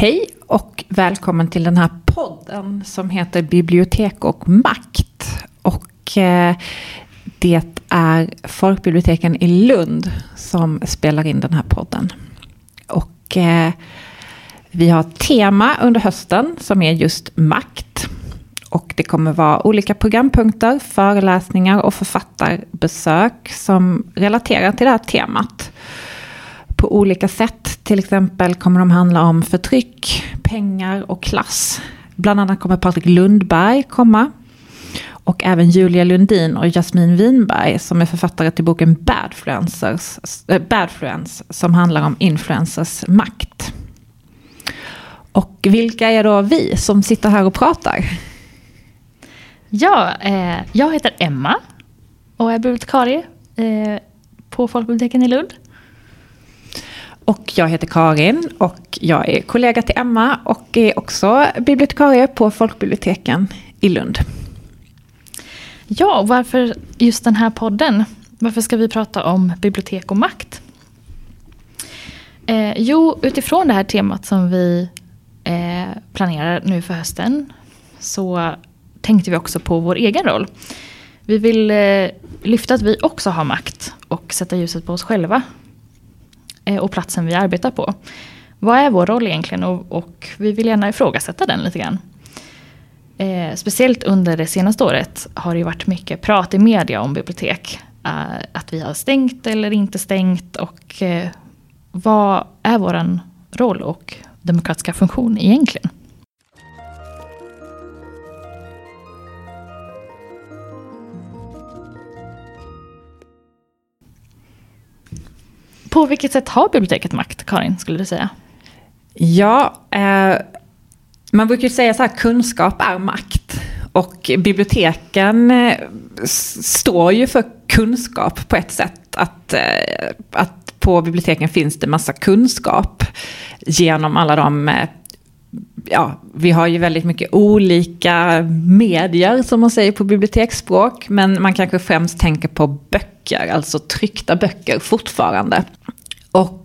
Hej och välkommen till den här podden som heter Bibliotek och makt. Och det är Folkbiblioteken i Lund som spelar in den här podden. Och vi har ett tema under hösten som är just makt. Och det kommer vara olika programpunkter, föreläsningar och författarbesök som relaterar till det här temat på olika sätt. Till exempel kommer de handla om förtryck, pengar och klass. Bland annat kommer Patrik Lundberg komma. Och även Julia Lundin och Jasmine Winberg som är författare till boken Bad Influence som handlar om influencers makt. Och vilka är då vi som sitter här och pratar? Ja, jag heter Emma och är bibliotekarie på Folkbiblioteken i Lund. Och jag heter Karin och jag är kollega till Emma och är också bibliotekarie på Folkbiblioteken i Lund. Ja, varför just den här podden? Varför ska vi prata om bibliotek och makt? Jo, utifrån det här temat som vi planerar nu för hösten så tänkte vi också på vår egen roll. Vi vill lyfta att vi också har makt och sätta ljuset på oss själva och platsen vi arbetar på. Vad är vår roll egentligen? Och vi vill gärna ifrågasätta den lite grann. Speciellt under det senaste året har det varit mycket prat i media om bibliotek. Att vi har stängt eller inte stängt. Och vad är vår roll och demokratiska funktion egentligen? På vilket sätt har biblioteket makt, Karin, skulle du säga? Ja, man brukar ju säga så här, kunskap är makt. Och biblioteken står ju för kunskap på ett sätt. Att på biblioteken finns det massa kunskap genom alla de... Ja, vi har ju väldigt mycket olika medier som man säger på biblioteksspråk. Men man kanske främst tänker på böcker, alltså tryckta böcker fortfarande. Och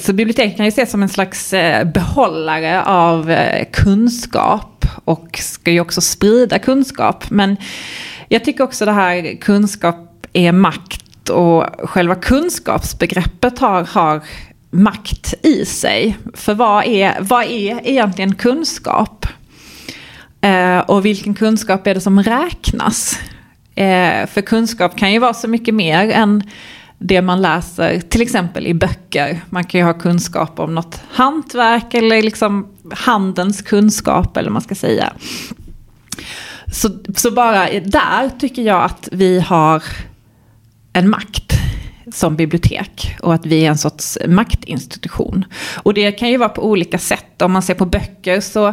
så biblioteken kan ju ses som en slags behållare av kunskap och ska ju också sprida kunskap. Men jag tycker också det här kunskap är makt och själva kunskapsbegreppet har makt i sig. För vad är egentligen kunskap? Och vilken kunskap är det som räknas? För kunskap kan ju vara så mycket mer än det man läser till exempel i böcker. Man kan ju ha kunskap om något hantverk eller liksom handens kunskap eller man ska säga. Så bara där tycker jag att vi har en makt som bibliotek och att vi är en sorts maktinstitution. Och det kan ju vara på olika sätt. Om man ser på böcker så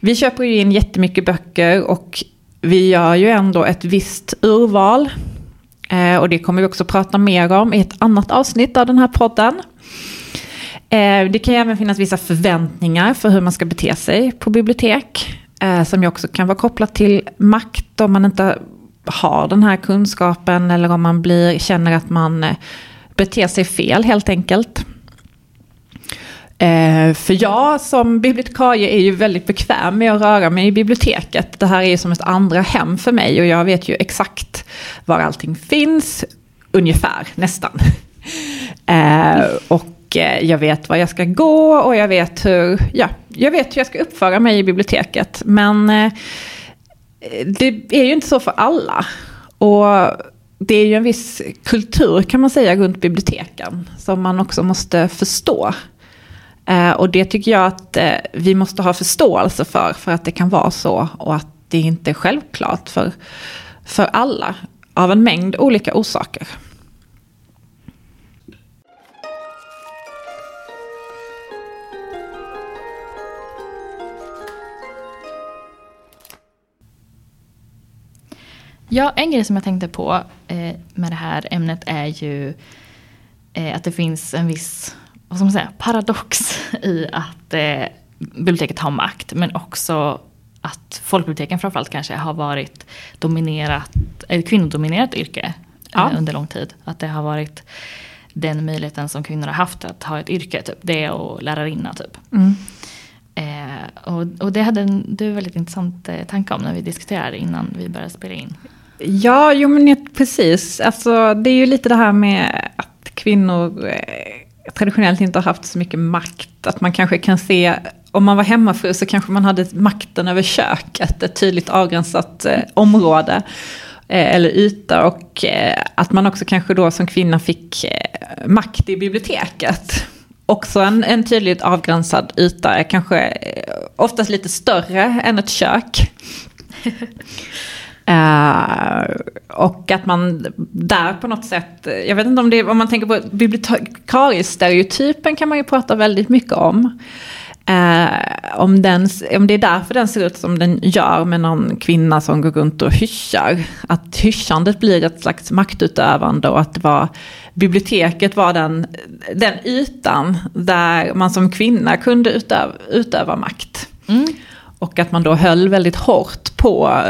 vi köper ju in jättemycket böcker och vi gör ju ändå ett visst urval. Och det kommer vi också prata mer om i ett annat avsnitt av den här podden. Det kan ju även finnas vissa förväntningar för hur man ska bete sig på bibliotek. Som ju också kan vara kopplat till makt om man inte har den här kunskapen. Eller om man känner att man beter sig fel helt enkelt. För jag som bibliotekarie är ju väldigt bekväm med att röra mig i biblioteket. Det här är ju som ett andra hem för mig och jag vet ju exakt var allting finns, ungefär, nästan. Och jag vet var jag ska gå och jag vet hur jag ska uppföra mig i biblioteket. Men det är ju inte så för alla och det är ju en viss kultur kan man säga runt biblioteken som man också måste förstå. Och det tycker jag att vi måste ha förståelse för att det kan vara så och att det inte är självklart för alla av en mängd olika orsaker. Ja, en grej som jag tänkte på med det här ämnet är ju att det finns en viss... Vad ska man säga, paradox i att biblioteket har makt, men också att folkbiblioteken framförallt kanske har varit ett kvinnodominerat yrke under lång tid. Att det har varit den möjligheten som kvinnor har haft att ha ett yrke, typ. Det och lärarinna, typ. Mm. Och det hade du en väldigt intressant tanke om när vi diskuterade innan vi började spela in. Ja, jo, men precis. Alltså, det är ju lite det här med att kvinnor traditionellt inte har haft så mycket makt. Att man kanske kan se, om man var hemmafru så kanske man hade makten över köket, ett tydligt avgränsat område eller yta, och att man också kanske då som kvinna fick makt i biblioteket. Också en tydligt avgränsad yta är kanske oftast lite större än ett kök. Och att man där på något sätt, jag vet inte om det, om man tänker på bibliotekariestereotypen kan man ju prata väldigt mycket om det är därför den ser ut som den gör, med någon kvinna som går runt och hyschar, att hyschandet blir ett slags maktutövande, och att det var, biblioteket var den ytan där man som kvinna kunde utöva makt. Mm. Och att man då höll väldigt hårt på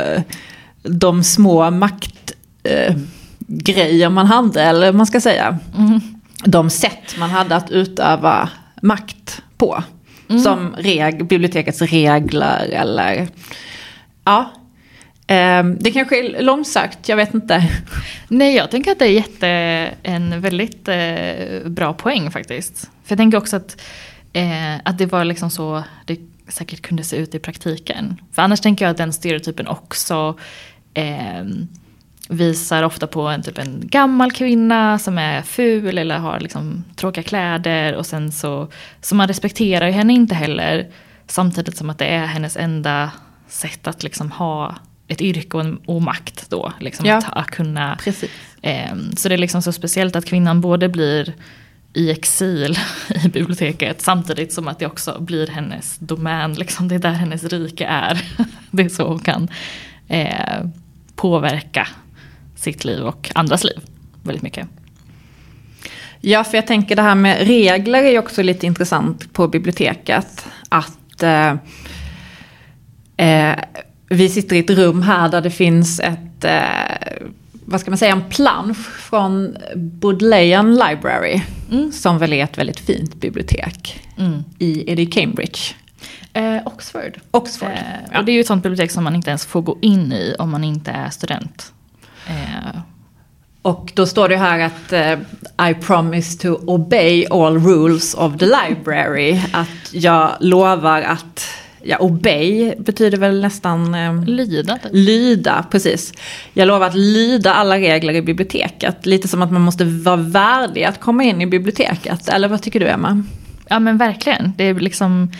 de små maktgrejer man hade, eller man ska säga. Mm. De sätt man hade att utöva makt på. Mm. Som bibliotekets regler eller... Ja, det kanske är långsökt, jag vet inte. Nej, jag tänker att det är en väldigt bra poäng faktiskt. För jag tänker också att det var liksom så... Det säkert kunde se ut i praktiken. För annars tänker jag att den stereotypen också visar ofta på en gammal kvinna som är ful eller har liksom tråkiga kläder, och sen så man respekterar ju henne inte heller, samtidigt som att det är hennes enda sätt att liksom ha ett yrke och makt då, liksom, ja, att kunna. Så det är liksom så speciellt att kvinnan både blir i exil i biblioteket samtidigt som att det också blir hennes domän, liksom, det är där hennes rike är. Det är så hon kan påverka sitt liv och andras liv väldigt mycket. Ja, för jag tänker det här med regler är också lite intressant på biblioteket, att vi sitter i ett rum här där det finns ett vad ska man säga, en plansch från Bodleian Library, som väl är ett väldigt fint bibliotek i, är det Cambridge? Oxford. Ja. Och det är ju ett sånt bibliotek som man inte ens får gå in i om man inte är student. Och då står det här att I promise to obey all rules of the library. Att jag lovar att... Ja, obey betyder väl nästan... lyda. Lyda, precis. Jag lovar att lyda alla regler i biblioteket. Lite som att man måste vara värdig att komma in i biblioteket. Eller vad tycker du, Emma? Ja, men verkligen. Det är liksom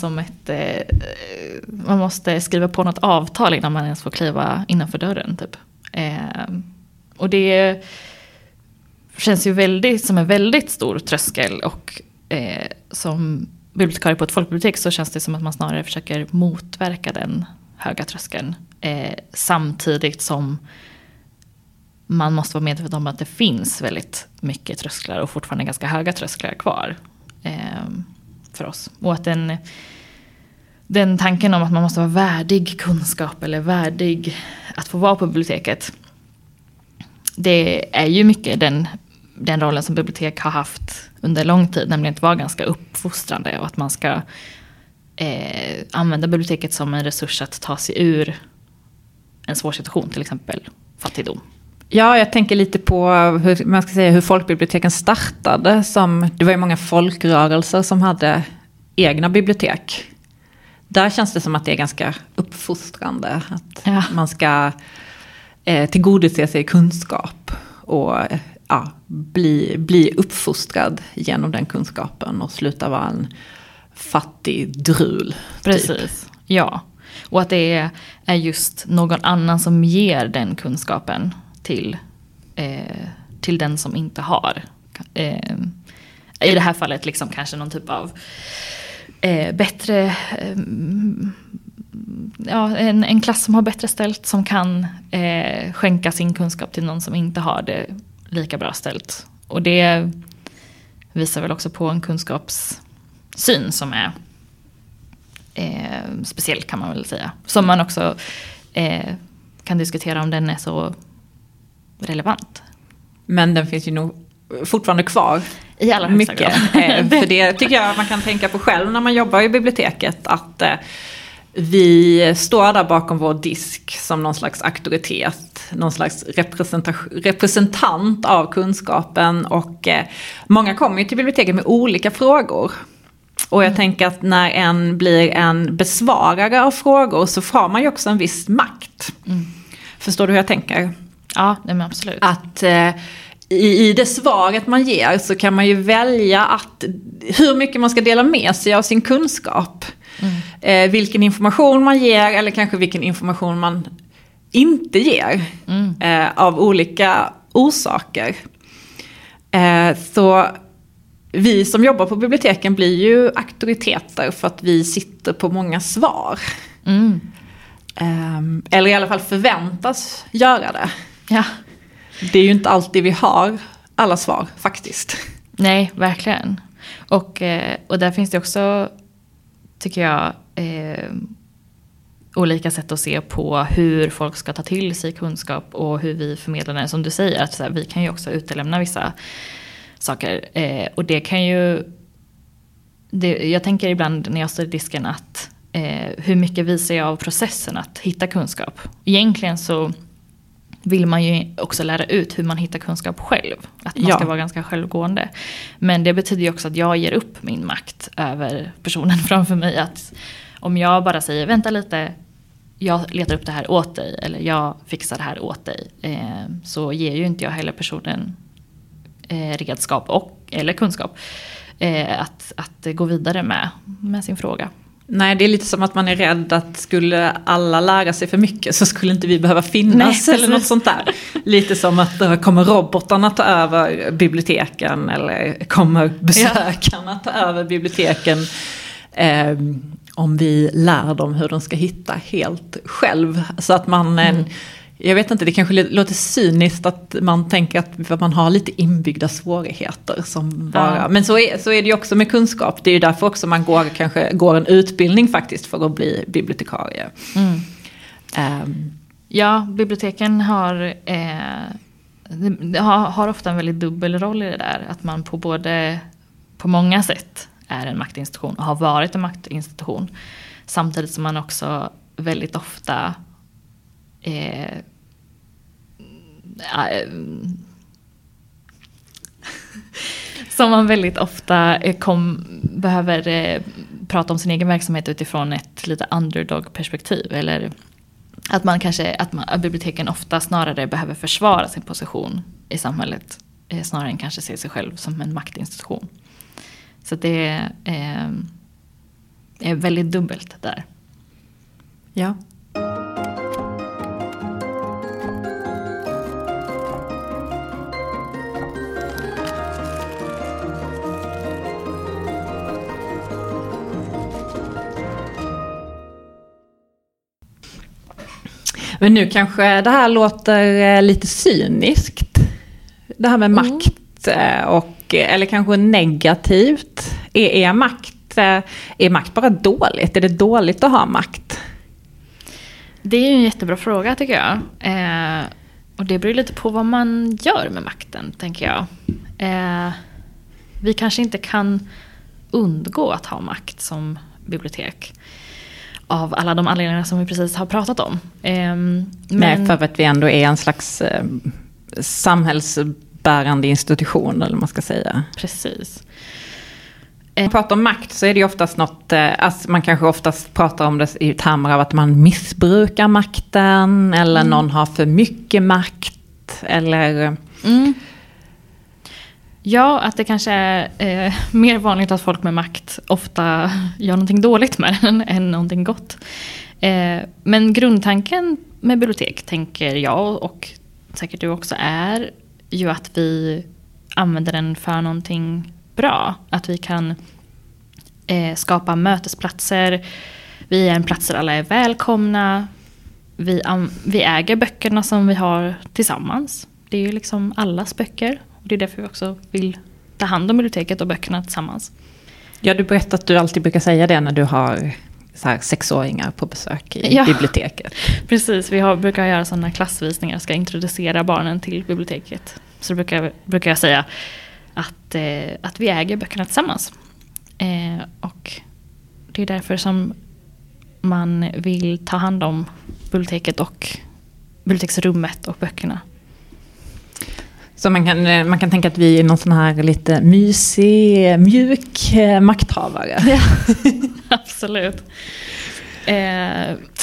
som ett... man måste skriva på något avtal innan man ens får kliva innanför dörren, typ. Och det känns ju väldigt som en väldigt stor tröskel, och som... bibliotekarie på ett folkbibliotek så känns det som att man snarare försöker motverka den höga tröskeln, samtidigt som man måste vara medveten om att det finns väldigt mycket trösklar och fortfarande ganska höga trösklar kvar för oss. Och att den tanken om att man måste vara värdig kunskap eller värdig att få vara på biblioteket, det är ju mycket den rollen som bibliotek har haft under lång tid, nämligen att vara ganska uppfostrande, och att man ska använda biblioteket som en resurs att ta sig ur en svår situation, till exempel fattigdom. Ja, jag tänker lite på hur folkbiblioteken startade. Det var ju många folkrörelser som hade egna bibliotek. Där känns det som att det är ganska uppfostrande, att man ska tillgodose sig kunskap och... Ja, bli uppfostrad genom den kunskapen och sluta vara en fattig drul. Precis, typ. Ja. Och att det är just någon annan som ger den kunskapen till den som inte har. I det här fallet liksom kanske någon typ av bättre... Ja, en klass som har bättre ställt, som kan skänka sin kunskap till någon som inte har det lika bra ställt. Och det visar väl också på en kunskapssyn som är speciell, kan man väl säga. Som man också kan diskutera om den är så relevant. Men den finns ju nog fortfarande kvar i alla mycket. För det tycker jag man kan tänka på själv när man jobbar i biblioteket, att vi står där bakom vår disk som någon slags auktoritet, någon slags representant av kunskapen, och många kommer ju till biblioteket med olika frågor. Och jag tänker att när en blir en besvarare av frågor så får man ju också en viss makt. Mm. Förstår du hur jag tänker? Ja, det men absolut. Att i det svaret man ger så kan man ju välja att hur mycket man ska dela med sig av sin kunskap. Mm. Vilken information man ger, eller kanske vilken information man inte ger. Mm. Av olika orsaker. Så vi som jobbar på biblioteken blir ju auktoriteter för att vi sitter på många svar. Mm. Eller i alla fall förväntas göra det. Ja. Det är ju inte alltid vi har alla svar faktiskt. Nej, verkligen. Och där finns det också, tycker jag, olika sätt att se på hur folk ska ta till sig kunskap och hur vi förmedlar den. Som du säger, att så här, vi kan ju också utelämna vissa saker. Och det kan ju... jag tänker ibland när jag står i disken att hur mycket visar jag av processen att hitta kunskap? Egentligen så vill man ju också lära ut hur man hittar kunskap själv. Att man ska vara ganska självgående. Men det betyder ju också att jag ger upp min makt över personen framför mig. Att om jag bara säger, vänta lite, jag letar upp det här åt dig, eller jag fixar det här åt dig, så ger ju inte jag heller personen redskap eller kunskap att gå vidare med sin fråga. Nej, det är lite som att man är rädd att skulle alla lära sig för mycket så skulle inte vi behöva finnas. Nej, eller något sånt där. Lite som att kommer robotarna ta över biblioteken, eller kommer besökarna ta över biblioteken om vi lär dem hur de ska hitta helt själv. Så att man... Jag vet inte, det kanske låter cyniskt att man tänker att man har lite inbyggda svårigheter som bara... Ja. Men så är det ju också med kunskap. Det är ju därför också man går en utbildning faktiskt för att bli bibliotekarie. Mm. Ja, biblioteken har ofta en väldigt dubbel roll i det där. Att man på många sätt är en maktinstitution och har varit en maktinstitution. Samtidigt som man också väldigt ofta... som man väldigt ofta behöver prata om sin egen verksamhet utifrån ett lite underdog-perspektiv, eller att man kanske att biblioteken ofta snarare behöver försvara sin position i samhället snarare än kanske se sig själv som en maktinstitution. Så det är väldigt dubbelt där. Ja. Men nu kanske det här låter lite cyniskt. Det här med makt, eller kanske negativt. Är makt bara dåligt? Är det dåligt att ha makt? Det är ju en jättebra fråga, tycker jag. Och det beror lite på vad man gör med makten, tänker jag. Vi kanske inte kan undgå att ha makt som bibliotek, av alla de anledningar som vi precis har pratat om. Nej, för att vi ändå är en slags samhällsbärande institution, eller man ska säga. Precis. När man pratar om makt så är det ju oftast något... Alltså man kanske oftast pratar om det i termer av att man missbrukar makten, eller någon har för mycket makt, eller... Mm. Ja, att det kanske är mer vanligt att folk med makt ofta gör någonting dåligt med den än någonting gott. Men grundtanken med bibliotek, tänker jag, och säkert du också, är ju att vi använder den för någonting bra. Att vi kan skapa mötesplatser. Vi är en plats där alla är välkomna. Vi äger böckerna som vi har tillsammans. Det är ju liksom allas böcker. Det är därför vi också vill ta hand om biblioteket och böckerna tillsammans. Ja, du berättade att du alltid brukar säga det när du har så här 6-åringar på besök i biblioteket. Precis, brukar göra sådana klassvisningar och ska introducera barnen till biblioteket. Så brukar jag säga att vi äger böckerna tillsammans. Och det är därför som man vill ta hand om biblioteket och biblioteksrummet och böckerna. Så man kan tänka att vi är någon sån här lite mysig, mjuk makthavare. Ja, absolut.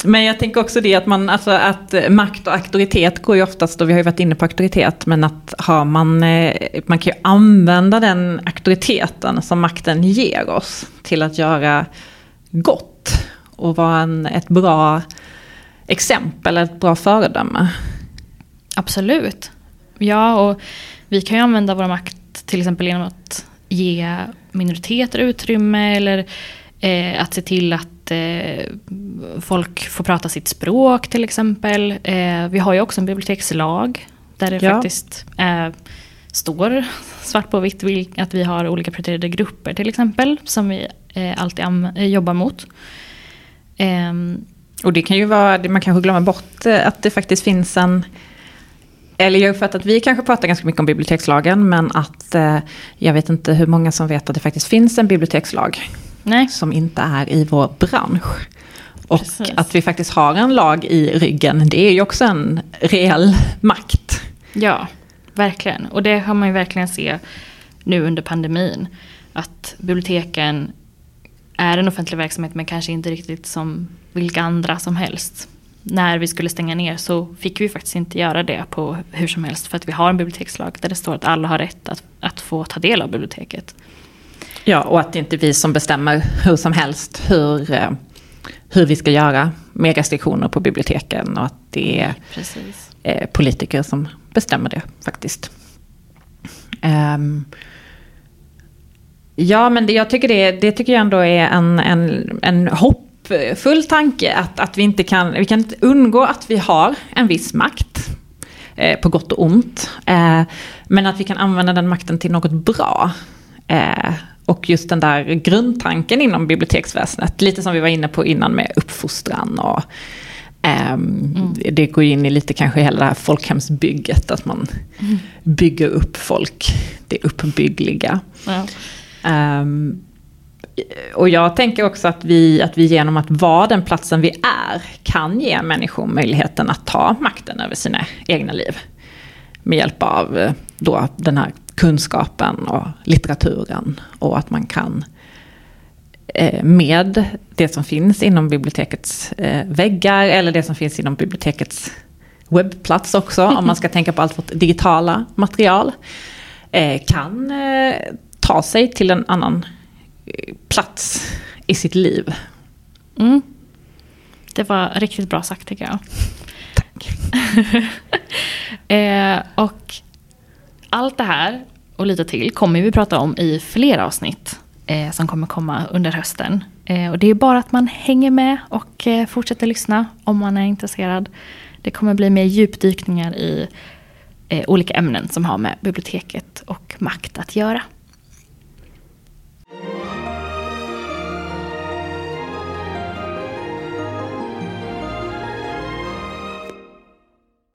Men jag tänker också det att att makt och auktoritet går ju oftast, och vi har ju varit inne på auktoritet, men att man kan ju använda den auktoriteten som makten ger oss till att göra gott och vara ett bra exempel, ett bra föredöme. Absolut. Ja, och vi kan ju använda vår makt till exempel genom att ge minoriteter utrymme eller att se till att folk får prata sitt språk till exempel. Vi har ju också en bibliotekslag där det faktiskt står svart på vitt att vi har olika prioriterade grupper till exempel som vi alltid jobbar mot. Och det kan ju vara, man kanske glömmer bort att det faktiskt finns eller jag uppfattar att vi kanske pratar ganska mycket om bibliotekslagen, men att jag vet inte hur många som vet att det faktiskt finns en bibliotekslag. Nej. Som inte är i vår bransch. Och precis. Att vi faktiskt har en lag i ryggen, det är ju också en reell makt. Ja, verkligen. Och det har man ju verkligen se nu under pandemin. Att biblioteken är en offentlig verksamhet, men kanske inte riktigt som vilka andra som helst. När vi skulle stänga ner så fick vi faktiskt inte göra det på hur som helst, för att vi har en bibliotekslag där det står att alla har rätt att få ta del av biblioteket. Ja, och att det inte är vi som bestämmer hur som helst hur vi ska göra med restriktioner på biblioteken, och att det är politiker som bestämmer det faktiskt. Ja, men det tycker jag ändå är en hoppfull tanke att vi kan inte undgå att vi har en viss makt på gott och ont, men att vi kan använda den makten till något bra. Och just den där grundtanken inom biblioteksväsendet, lite som vi var inne på innan med uppfostran och det går in i lite kanske hela det här folkhemsbygget, att man bygger upp folk, det uppbyggliga. Ja. Och jag tänker också att vi genom att vara den platsen vi är kan ge människor möjligheten att ta makten över sina egna liv med hjälp av då den här kunskapen och litteraturen, och att man kan med det som finns inom bibliotekets väggar eller det som finns inom bibliotekets webbplats också, om man ska tänka på allt vårt digitala material, kan ta sig till en annan plats i sitt liv. Mm. Det var riktigt bra sagt tycker jag. Tack. Och allt det här och lite till kommer vi prata om i flera avsnitt som kommer komma under hösten. Och det är bara att man hänger med och fortsätter lyssna om man är intresserad. Det kommer bli mer djupdykningar i olika ämnen som har med biblioteket och makt att göra.